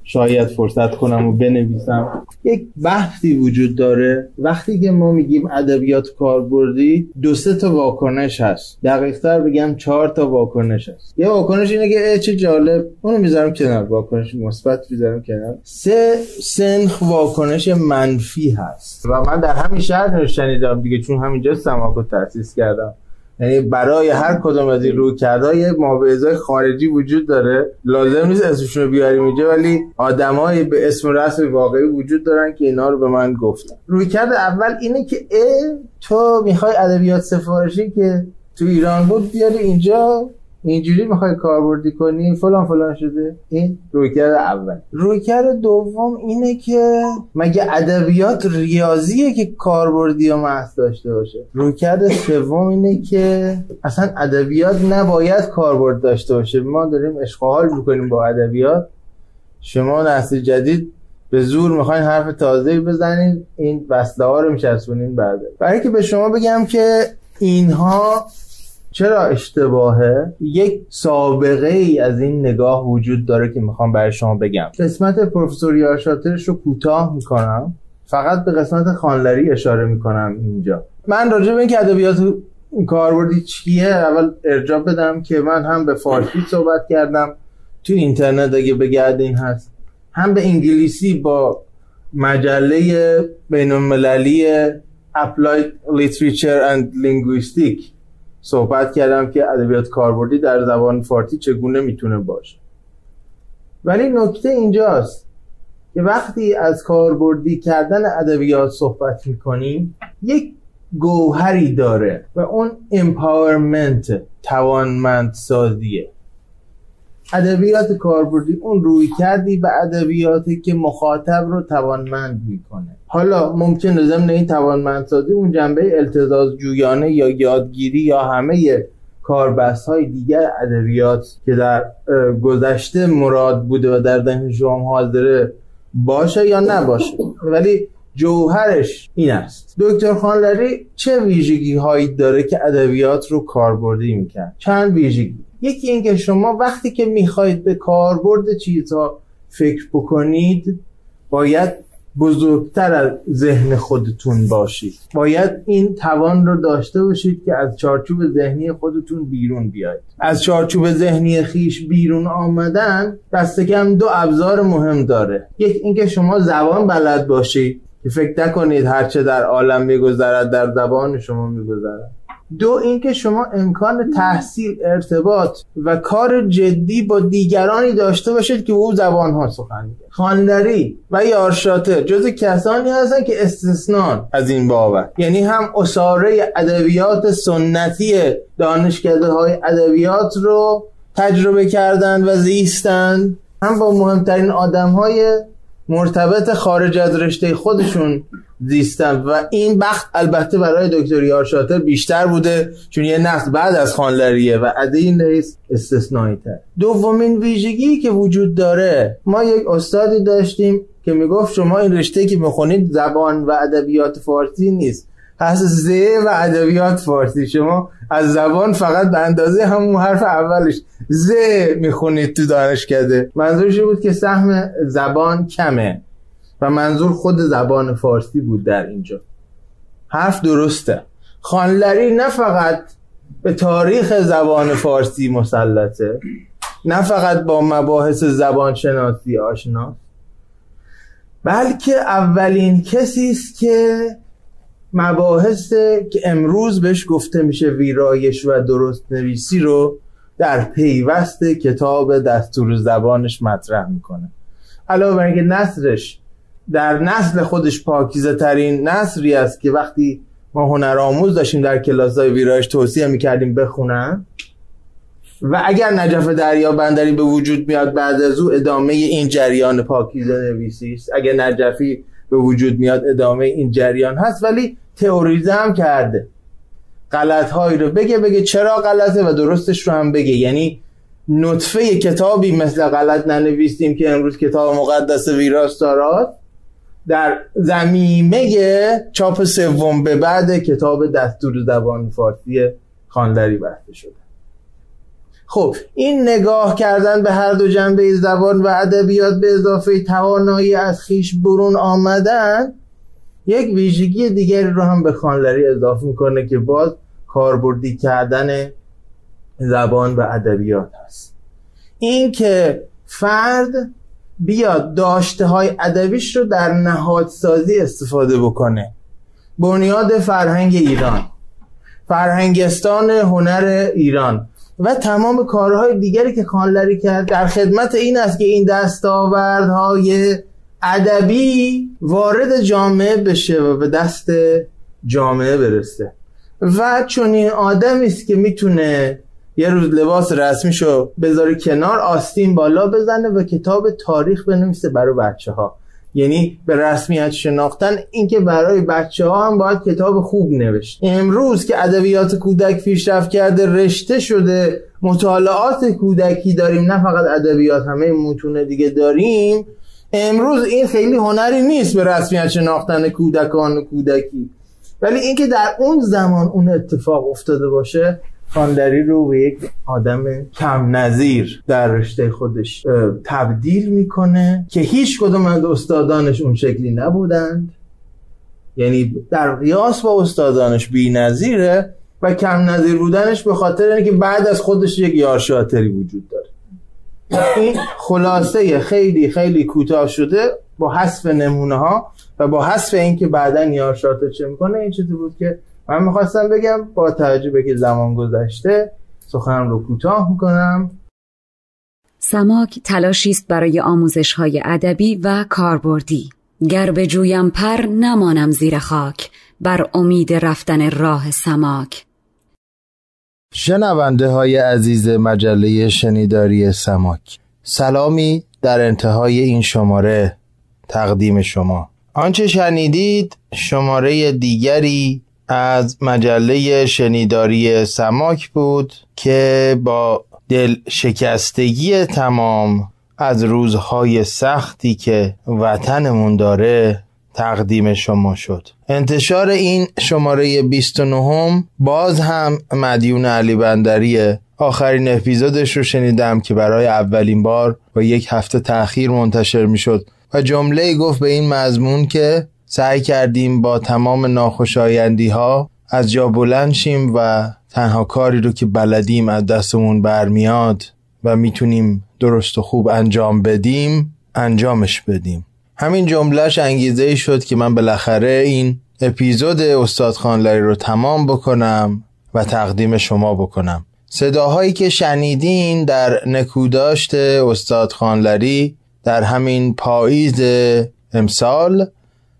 شاید فرصت کنم و بنویسم. یک بحثی وجود داره وقتی که ما میگیم ادبیات کاربردی، دو سه تا واکنش هست، دقیق‌تر بگم 4 تا واکنش هست. یه واکنش اینه که چه جالب، اونو میذارم کنار، واکنش مثبت میذارم کنار. 3 سنخ واکنش منفی هست و من در همین شهر شنیدم دیگه، چون همینجا سماک رو تأسیس کردم. یعنی برای هر کدوم از این رویکردهای مابعضای خارجی وجود داره، لازم نیست اسمشون رو بیاریم اینجا، ولی آدمایی به اسم رسم واقعی وجود دارن که اینا رو به من گفتن. رویکرد اول اینه که تو میخوای ادبیات سفارشی که تو ایران بود بیاری اینجا، اینجوری میخوای کاربردی کنی، فلان فلان شده. این رویکرد اول. رویکرد دوم اینه که مگه ادبیات ریاضیه که کاربردی و محض داشته باشه؟ رویکرد سوم اینه که اصلا ادبیات نباید کاربرد داشته باشه، ما داریم اشغال میکنیم با ادبیات، شما نسل جدید به زور میخواین حرف تازه‌ای بزنین، این وسله ها رو میچسبونین بعد. برای که به شما بگم که اینها چرا اشتباهه، یک سابقه ای از این نگاه وجود داره که میخوام برای شما بگم. قسمت پروفسور یارشاترش رو کوتاه میکنم، فقط به قسمت خانلری اشاره میکنم اینجا. من راجع به اینکه ادبیات کاربردی چیه اول ارجاع بدم که من هم به فارسی صحبت کردم تو اینترنت اگه بگردین هست، هم به انگلیسی با مجله بین‌المللی Applied Literature and Linguistics صحبت کردم که ادبیات کاربردی در زبان فارسی چگونه میتونه باشه. ولی نکته اینجاست که وقتی از کاربردی کردن ادبیات صحبت میکنیم، یک گوهری داره و اون امپاورمنت، توانمندسازیه. ادبیات کاربردی اون رویکردی به ادبیاتی که مخاطب رو توانمند میکنه. حالا ممکنه ضمن این توانمندسازی اون جنبه التزاز جویانه یا یادگیری یا همه کاربست‌های دیگر ادبیات که در گذشته مراد بوده و در ذهن شما حاضره باشه یا نباشه، ولی جوهرش این است. دکتر خانلری چه ویژگی‌هایی داره که ادبیات رو کاربردی میکنه؟ چند ویژگی. یکی اینکه شما وقتی که میخواید به کاربرد چیزها فکر بکنید باید بزرگتر از ذهن خودتون باشید، باید این توان رو داشته باشید که از چارچوب ذهنی خودتون بیرون بیاید. از چارچوب ذهنی خیش بیرون آمدن دست کم دو ابزار مهم داره. یک اینکه شما زبان بلد باشید که فکر نکنید هرچه در عالم میگذرد در زبان شما میگذرد. دو اینکه شما امکان تحصیل، ارتباط و کار جدی با دیگرانی داشته باشید که او زبان‌ها سخن میگه. خانلری و یارشاتر جز کسانی هستند که استثنان از این بابت، یعنی هم اساره ادبیات سنتی دانشکده‌های ادبیات رو تجربه کردند و زیستند، هم با مهمترین آدم‌های مرتبط خارج از رشته خودشون زیستن و این بخت البته برای دکتر یارشاتر بیشتر بوده چون یه نسل بعد از خانلریه و از این نیست استثنایی تر. دومین ویژگی که وجود داره، ما یک استادی داشتیم که میگفت شما این رشته که میخونید زبان و ادبیات فارسی نیست، هست زه و ادبیات فارسی. شما از زبان فقط به اندازه همون حرف اولش زه میخونید تو دانشکده. منظورش بود که سهم زبان کمه و منظور خود زبان فارسی بود در اینجا. حرف درسته. خانلری نه فقط به تاریخ زبان فارسی مسلطه، نه فقط با مباحث زبان شناسی آشنا، بلکه اولین کسی است که مباحث که امروز بهش گفته میشه ویرایش و درست نویسی رو در پیوست کتاب دستور زبانش مطرح میکنه. علاوه بر اینکه نثرش در نسل خودش پاکیزه ترین نثری است که وقتی ما هنرآموز داشتیم در کلاس‌های ویرایش توصیه میکردیم بخونن و اگر نجف دریا بندری به وجود میاد بعد از او ادامه این جریان پاکیزه نویسی است، اگر نجفی به وجود میاد ادامه این جریان هست، ولی تئوریزه هم کرده، غلط‌هایی رو بگه چرا غلطه و درستش رو هم بگه. یعنی نطفه کتابی مثل غلط ننویسیم که امروز کتاب مقدس ویراستارات در زمینه چاپ سوم به بعد کتاب دستور زبان فارسی خانلری بسته شده. خب این نگاه کردن به هر دو جنبه زبان و ادبیات به اضافه توانایی از خویش برون آمدن یک ویژگی دیگری رو هم به خانلری اضافه میکنه که باز کاربردی کردن زبان و ادبیات هست. این که فرد بیاد داشته های ادبیش رو در نهادسازی استفاده بکنه. بنیاد فرهنگ ایران، فرهنگستان هنر ایران و تمام کارهای دیگری که خانلری کرد در خدمت این است که این دستاوردهای ادبی وارد جامعه بشه و به دست جامعه برسه. و چون این آدمی است که میتونه یه روز لباس رسمیشو بذاره کنار، آستین بالا بزنه و کتاب تاریخ بنویسه برای بچه‌ها. یعنی به رسمیت شناختن، اینکه برای بچه‌ها هم باید کتاب خوب نوشت. امروز که ادبیات کودک پیشرفت کرده، رشته شده، مطالعات کودکی داریم، نه فقط ادبیات، همه متون دیگه داریم. امروز این خیلی هنری نیست به رسمیت شناختن کودکان و کودکی، ولی اینکه در اون زمان اون اتفاق افتاده باشه، خانلری رو به یک آدم کم نظیر در رشته خودش تبدیل میکنه که هیچ کدوم از استادانش اون شکلی نبودند، یعنی در قیاس با استادانش بی نظیره و کم نظیر بودنش به خاطر اینکه بعد از خودش یک یارشاتری وجود داره. این خلاصه خیلی خیلی کوتاه شده با حذف نمونه ها و با حذف اینکه بعدن یارشاتر چه میکنه. این چیزی بود که من میخواستم بگم. با توجه به که زمان گذشته سخنم رو کوتاه میکنم. سماک تلاشی است برای آموزش‌های ادبی و کاربردی. گر بجویم پر نمانم زیر خاک، بر امید رفتن راه سماک. شنونده های عزیز مجله شنیداری سماک، سلامی در انتهای این شماره تقدیم شما. آنچه شنیدید شماره دیگری از مجله شنیداری سماک بود که با دل شکستگی تمام از روزهای سختی که وطنمون داره تقدیم شما شد. انتشار این شماره 29 باز هم مدیون علی بندری آخرین اپیزودش رو شنیدم که برای اولین بار با یک هفته تأخیر منتشر میشد و جمله گفت به این مضمون که سعی کردیم با تمام ناخوشایندی ها از جا بلند شیم و تنها کاری رو که بلدیم از دستمون برمیاد و میتونیم درست و خوب انجام بدیم انجامش بدیم. همین جملهش انگیزه ای شد که من بالاخره این اپیزود استاد خانلری رو تمام بکنم و تقدیم شما بکنم. صداهایی که شنیدین در نکوداشت استاد خانلری در همین پاییز امسال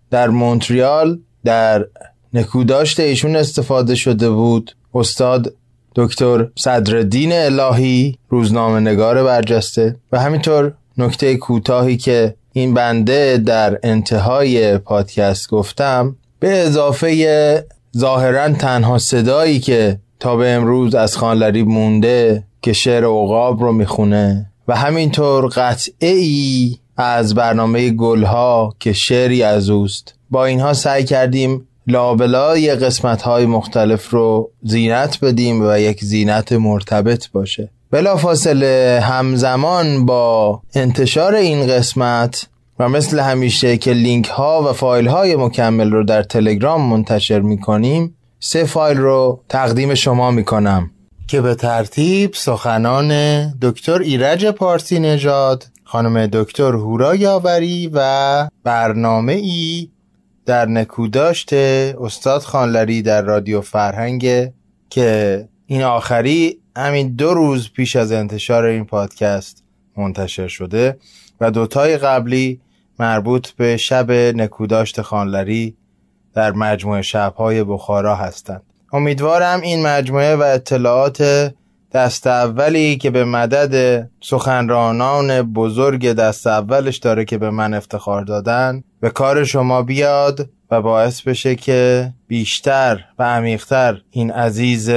در مونتریال در نکوداشت ایشون استفاده شده بود. استاد دکتر صدرالدین الهی، روزنامه نگار برجسته، و همینطور نکته کوتاهی که این بنده در انتهای پادکست گفتم به اضافه ظاهراً تنها صدایی که تا به امروز از خانلری مونده که شعر عقاب رو میخونه و همینطور قطعه‌ای از برنامه گلها که شعری از اوست. با اینها سعی کردیم لابلای قسمت‌های مختلف رو زینت بدیم و یک زینت مرتبط باشه. بلافاصله همزمان با انتشار این قسمت و مثل همیشه که لینک ها و فایل های مکمل رو در تلگرام منتشر میکنیم، 3 فایل رو تقدیم شما میکنم که به ترتیب سخنان دکتر ایرج پارسی نجاد، خانم دکتر هورا یاوری و برنامه ای در نکوداشت استاد خانلری در رادیو فرهنگ که این آخری همین 2 روز پیش از انتشار این پادکست منتشر شده و 2 تای قبلی مربوط به شب نکوداشت خانلری در مجموعه شب‌های بخارا هستند. امیدوارم این مجموعه و اطلاعات دست اولی که به مدد سخنرانان بزرگ دست اولش داره که به من افتخار دادن به کار شما بیاد و باعث بشه که بیشتر و عمیق‌تر این عزیز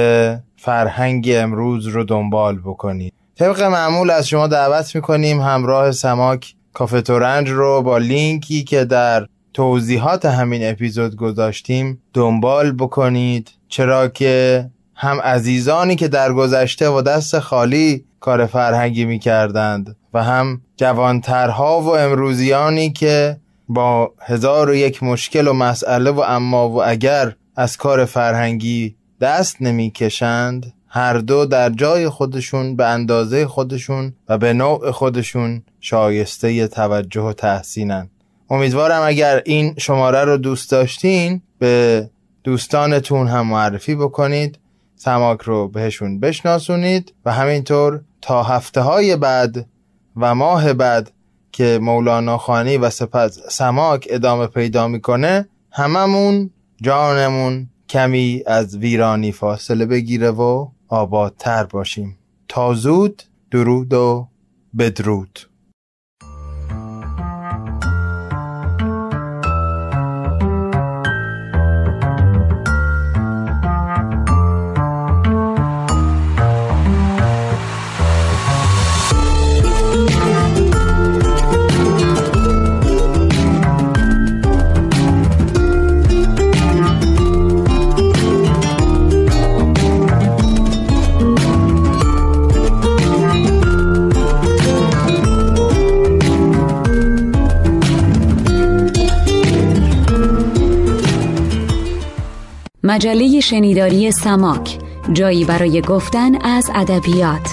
فرهنگ امروز رو دنبال بکنید. طبق معمول از شما دعوت میکنیم همراه سماک کافه ترنج رو با لینکی که در توضیحات همین اپیزود گذاشتیم دنبال بکنید، چرا که هم عزیزانی که در گذشته و دست خالی کار فرهنگی میکردند و هم جوانترها و امروزیانی که با 1001 مشکل و مسئله و اما و اگر از کار فرهنگی دست نمیکشند، هر دو در جای خودشون به اندازه خودشون و به نوع خودشون شایسته توجه و تحسینن. امیدوارم اگر این شماره رو دوست داشتین به دوستانتون هم معرفی بکنید، سماک رو بهشون بشناسونید و همینطور تا هفته‌های بعد و ماه بعد که مولانا خانی و سپس سماک ادامه پیدا میکنه، هممون جانمون کمی از ویرانی فاصله بگیره و آبادتر باشیم. تا زود، درود و بدرود. مجله شنیداری سماک، جایی برای گفتن از ادبیات.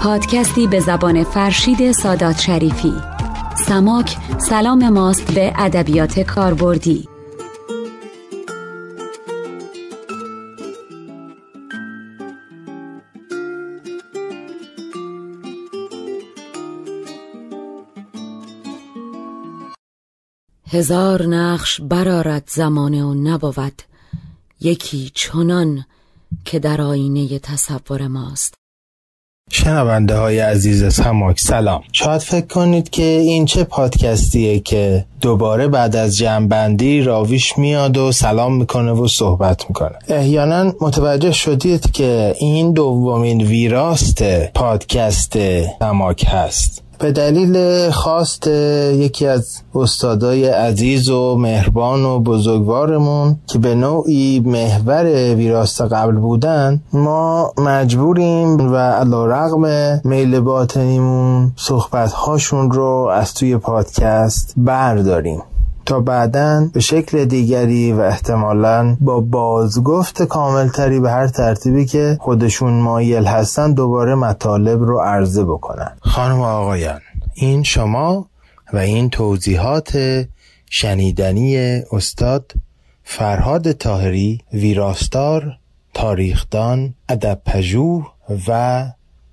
پادکستی به زبان فرشید سادات شریفی. سماک سلام ماست به ادبیات کاربردی. هزار نقش برآرد زمانه و نبود یکی چنان که در آینه تصور ماست. شنونده های عزیز سماک سلام. شاید فکر کنید که این چه پادکستیه که دوباره بعد از جمع‌بندی راویش میاد و سلام میکنه و صحبت میکنه. احیانا متوجه شدید که این دومین ویراست پادکست سماک هست. به دلیل خواست یکی از استادای عزیز و مهربان و بزرگوارمون که به نوعی محور ویراست قبل بودن، ما مجبوریم و علیرغم میل باطنیمون صحبت‌هاشون رو از توی پادکست برداریم تا بعداً به شکل دیگری و احتمالاً با بازگفت کاملتری به هر ترتیبی که خودشون مایل هستن دوباره مطالب رو عرضه بکنن. خانم و آقایان، این شما و این توضیحات شنیدنی استاد فرهاد طاهری، ویراستار، تاریخدان، ادب‌پژوه و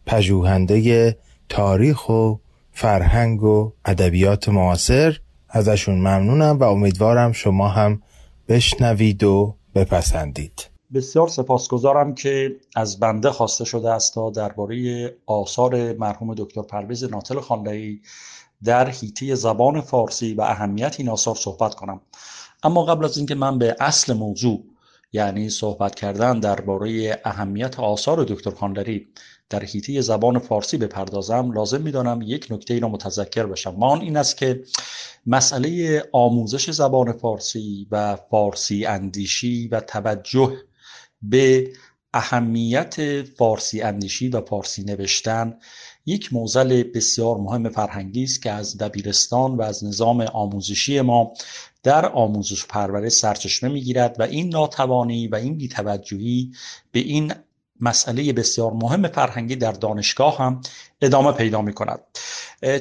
پژوهنده تاریخ و فرهنگ و ادبیات معاصر. ازشون ممنونم و امیدوارم شما هم بشنوید و بپسندید. بسیار سپاسگزارم که از بنده خواسته شده است تا درباره آثار مرحوم دکتر پرویز ناتل خانلوی در حیطه زبان فارسی و اهمیت این آثار صحبت کنم. اما قبل از اینکه من به اصل موضوع، یعنی صحبت کردن درباره اهمیت آثار دکتر خانلری در حیطه زبان فارسی بپردازم، لازم می‌دانم یک نکته را متذکر بشم. آن این است که مسئله آموزش زبان فارسی و فارسی اندیشی و توجه به اهمیت فارسی اندیشی و فارسی نوشتن یک معضل بسیار مهم فرهنگی است که از دبیرستان و از نظام آموزشی ما در آموزش پرورش سرچشمه می‌گیرد و این ناتوانی و این بی‌توجهی به این مسئله بسیار مهم فرهنگی در دانشگاه هم ادامه پیدا می‌کند.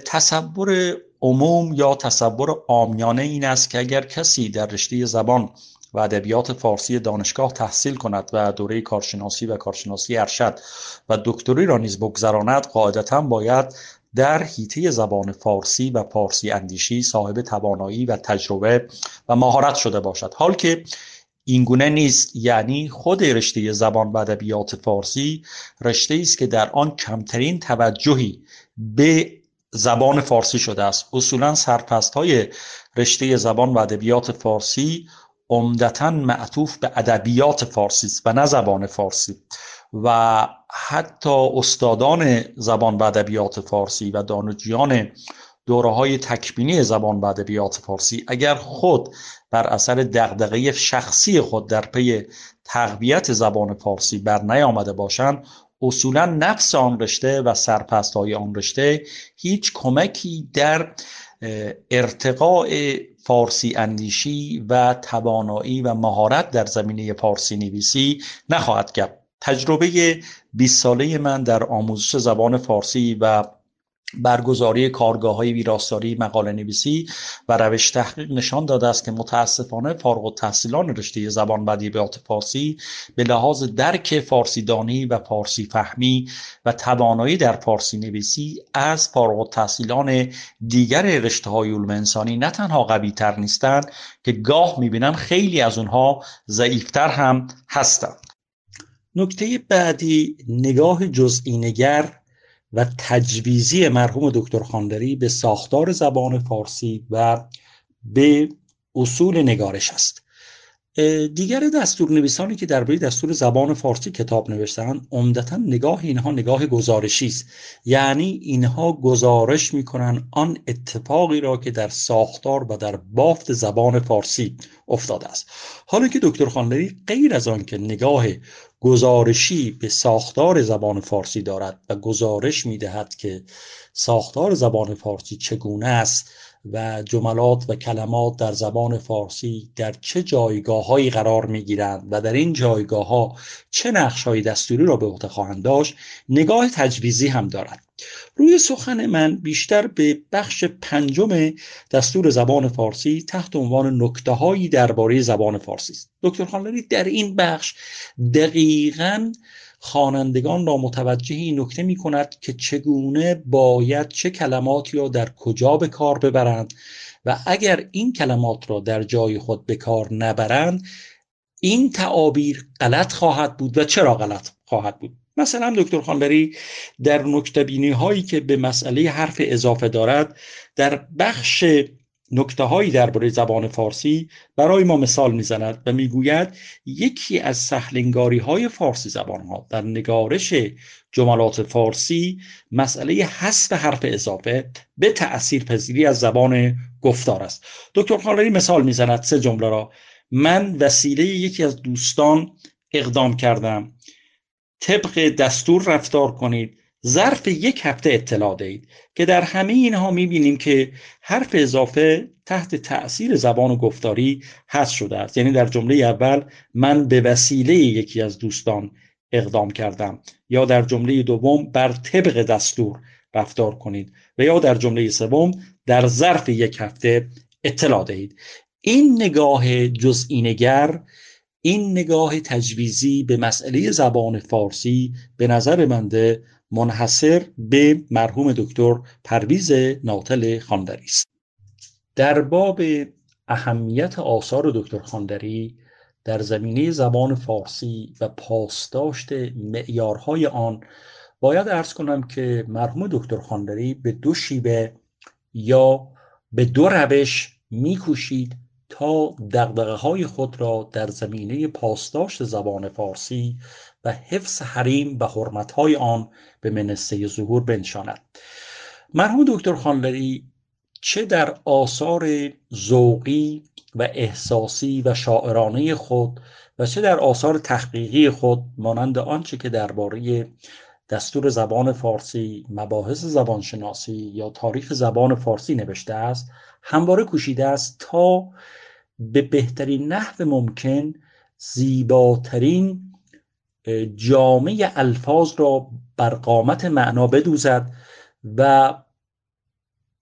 تصور عموم یا تصور عامیانه این است که اگر کسی در رشته زبان و ادبیات فارسی دانشگاه تحصیل کند و دوره کارشناسی و کارشناسی ارشد و دکتری را نیز بگذراند، قاعدتاً باید در حیطه زبان فارسی و فارسی اندیشی صاحب توانایی و تجربه و مهارت شده باشد. حال که این گونه نیست، یعنی خود رشته زبان و ادبیات فارسی رشته‌ای است که در آن کمترین توجهی به زبان فارسی شده است. اصولاً سرفصل‌های رشته زبان و ادبیات فارسی عمدتاً معطوف به ادبیات فارسی است و نه زبان فارسی، و حتی استادان زبان و ادبیات فارسی و دانشجویان دوره‌های تکوینی زبان و ادبیات فارسی اگر خود بر اثر دغدغه شخصی خود در پی تقویت زبان فارسی بر نیامده باشند، اصولا نفس آن رشته و سرپرست‌های آن رشته هیچ کمکی در ارتقاء فارسی اندیشی و توانایی و مهارت در زمینه فارسی نویسی نخواهد کرد. تجربه 20 ساله من در آموزش زبان فارسی و برگزاری کارگاه‌های ویراستاری، مقاله نویسی و روش تحقیق نشان داده است که متأسفانه فارغ التحصیلان رشته زبان و ادبیات فارسی به لحاظ درک فارسی دانی و فارسی فهمی و توانایی در فارسی نویسی از فارغ التحصیلان دیگر رشته‌های علوم انسانی نه تنها قوی‌تر نیستند که گاه می‌بینم خیلی از اونها ضعیف‌تر هم هستند. نکته بعدی، نگاه جزئی‌نگر و تجویزی مرحوم دکتر خانلری به ساختار زبان فارسی و به اصول نگارش است. دیگر دستورنویسانی که درباره دستور زبان فارسی کتاب نوشتند، عمدتاً نگاه اینها نگاه گزارشی است، یعنی اینها گزارش می‌کنند آن اتفاقی را که در ساختار و در بافت زبان فارسی افتاده است. حالا که دکتر خانلری غیر از آن که نگاه گزارشی به ساختار زبان فارسی دارد و گزارش می‌دهد که ساختار زبان فارسی چگونه است و جملات و کلمات در زبان فارسی در چه جایگاه‌هایی قرار می‌گیرند و در این جایگاه‌ها چه نقش‌های دستوری را به عهده خواهند داشت، نگاه تجویزی هم دارد. روی سخن من بیشتر به بخش پنجم دستور زبان فارسی تحت عنوان نکته‌هایی درباره زبان فارسی است. دکتر خانلری در این بخش دقیقاً خوانندگان را متوجه این نکته می کند که چگونه باید چه کلماتی را در کجا به کار ببرند و اگر این کلمات را در جای خود به کار نبرند این تعابیر غلط خواهد بود و چرا غلط خواهد بود. مثلا دکتر خانلری در نکته‌بینی‌هایی که به مسئله حرف اضافه دارد در بخش نکته‌هایی درباره زبان فارسی برای ما مثال می‌زند و می‌گوید یکی از سهل‌انگاری‌های فارسی زبان‌ها در نگارش جملات فارسی مسئله حذف حرف اضافه به تأثیرپذیری از زبان گفتار است. دکتر خانلری مثال می‌زند سه جمله را: من وسیله یکی از دوستان اقدام کردم، طبق دستور رفتار کنید، ظرف یک هفته اطلاع دهید، که در همه اینها می‌بینیم که حرف اضافه تحت تأثیر زبان و گفتاری حذف شده است. یعنی در جمله اول من به وسیله یکی از دوستان اقدام کردم، یا در جمله دوم بر طبق دستور رفتار کنید، و یا در جمله سوم در ظرف یک هفته اطلاع دهید. این نگاه جزئی‌نگر، این نگاه تجویزی به مسئله زبان فارسی به نظر بنده منحصر به مرحوم دکتر پرویز ناتل خانلری است. در باب اهمیت آثار دکتر خانلری در زمینه زبان فارسی و پاسداشت معیارهای آن باید عرض کنم که مرحوم دکتر خانلری به دو شیوه یا به دو روش می‌کوشید تا دغدغه‌های خود را در زمینه پاسداشت زبان فارسی و حفظ حریم و حرمت‌های آن به منصه ظهور بنشاند. مرحوم دکتر خانلری چه در آثار ذوقی و احساسی و شاعرانه خود و چه در آثار تحقیقی خود، مانند آنچه که درباره دستور زبان فارسی، مباحث زبانشناسی یا تاریخ زبان فارسی نوشته است، همواره کوشیده است تا به بهترین نحو ممکن زیباترین جامعه الفاظ را بر قامت معنا بدوزد و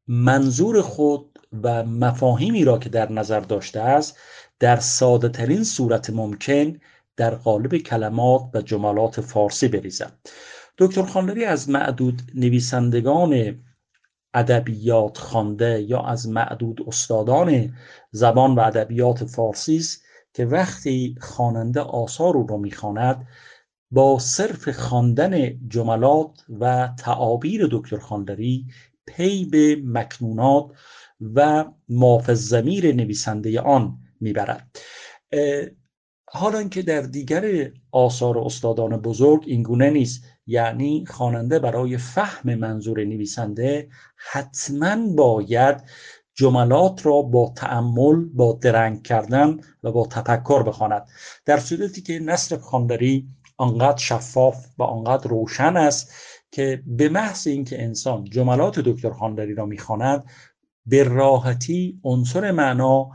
منظور خود و مفاهیمی را که در نظر داشته است در ساده ترین صورت ممکن در قالب کلمات و جملات فارسی بریزد. دکتر خانلری از معدود نویسندگان ادبیات خوانده یا از معدود استادان زبان و ادبیات فارسی است که وقتی خواننده آثار او را می‌خواند با صرف خواندن جملات و تعابیر دکتر خانلری پی به مکنونات و مافز ضمیر نویسنده آن می‌برد. حالا که در دیگر آثار استادان بزرگ اینگونه نیست، یعنی خواننده برای فهم منظور نویسنده حتما باید جملات را با تأمل، با درنگ کردن و با تفکر بخواند، در صورتی که نثر خانلری آنقدر شفاف و آنقدر روشن است که به محض اینکه انسان جملات دکتر خانلری را میخواند به راحتی عنصر معنا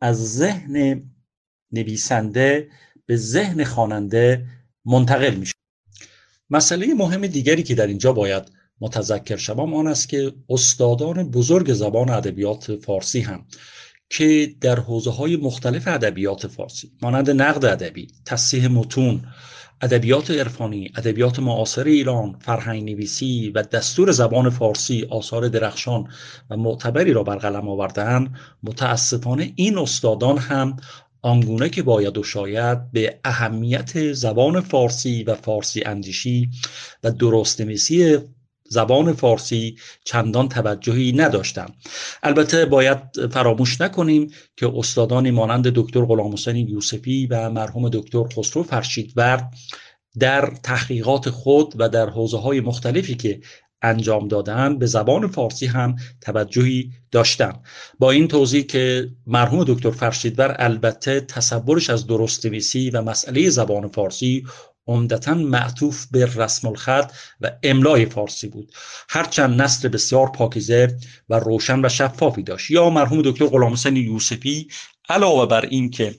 از ذهن نویسنده به ذهن خواننده منتقل میشه. مسئله مهم دیگری که در اینجا باید متذکر شوم آن است که استادان بزرگ زبان ادبیات فارسی هم که در حوزه‌های مختلف ادبیات فارسی مانند نقد ادبی، تصحیح متون، ادبیات عرفانی، ادبیات معاصر ایران، فرهنگ نویسی و دستور زبان فارسی آثار درخشان و معتبری را بر قلم آورده‌اند، متأسفانه این استادان هم آنگونه که باید و شاید به اهمیت زبان فارسی و فارسی اندیشی و درست‌نویسی زبان فارسی چندان توجهی نداشتند. البته باید فراموش نکنیم که استادانی مانند دکتر غلامحسین یوسفی و مرحوم دکتر خسرو فرشیدورد در تحقیقات خود و در حوزه‌های مختلفی که انجام دادن به زبان فارسی هم توجهی داشتن، با این توضیح که مرحوم دکتر فرشیدور البته تصورش از درست‌نویسی و مسئله زبان فارسی عمدتاً معطوف به رسم الخط و املای فارسی بود، هرچند نثر بسیار پاکیزه و روشن و شفافی داشت، یا مرحوم دکتر غلامحسین یوسفی علاوه بر این که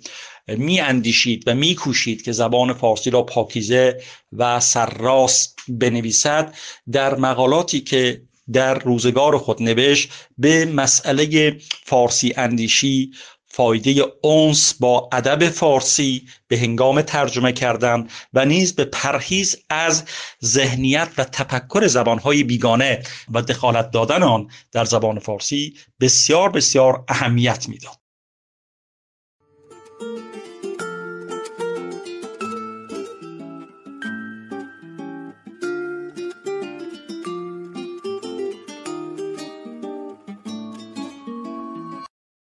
می اندیشید و می کوشید که زبان فارسی را پاکیزه و سرراست بنویسد، در مقالاتی که در روزگار خود نوشت به مسئله فارسی اندیشی، فایده اونس با ادب فارسی به هنگام ترجمه کردن و نیز به پرهیز از ذهنیت و تفکر زبانهای بیگانه و دخالت دادن آن در زبان فارسی بسیار اهمیت میداد.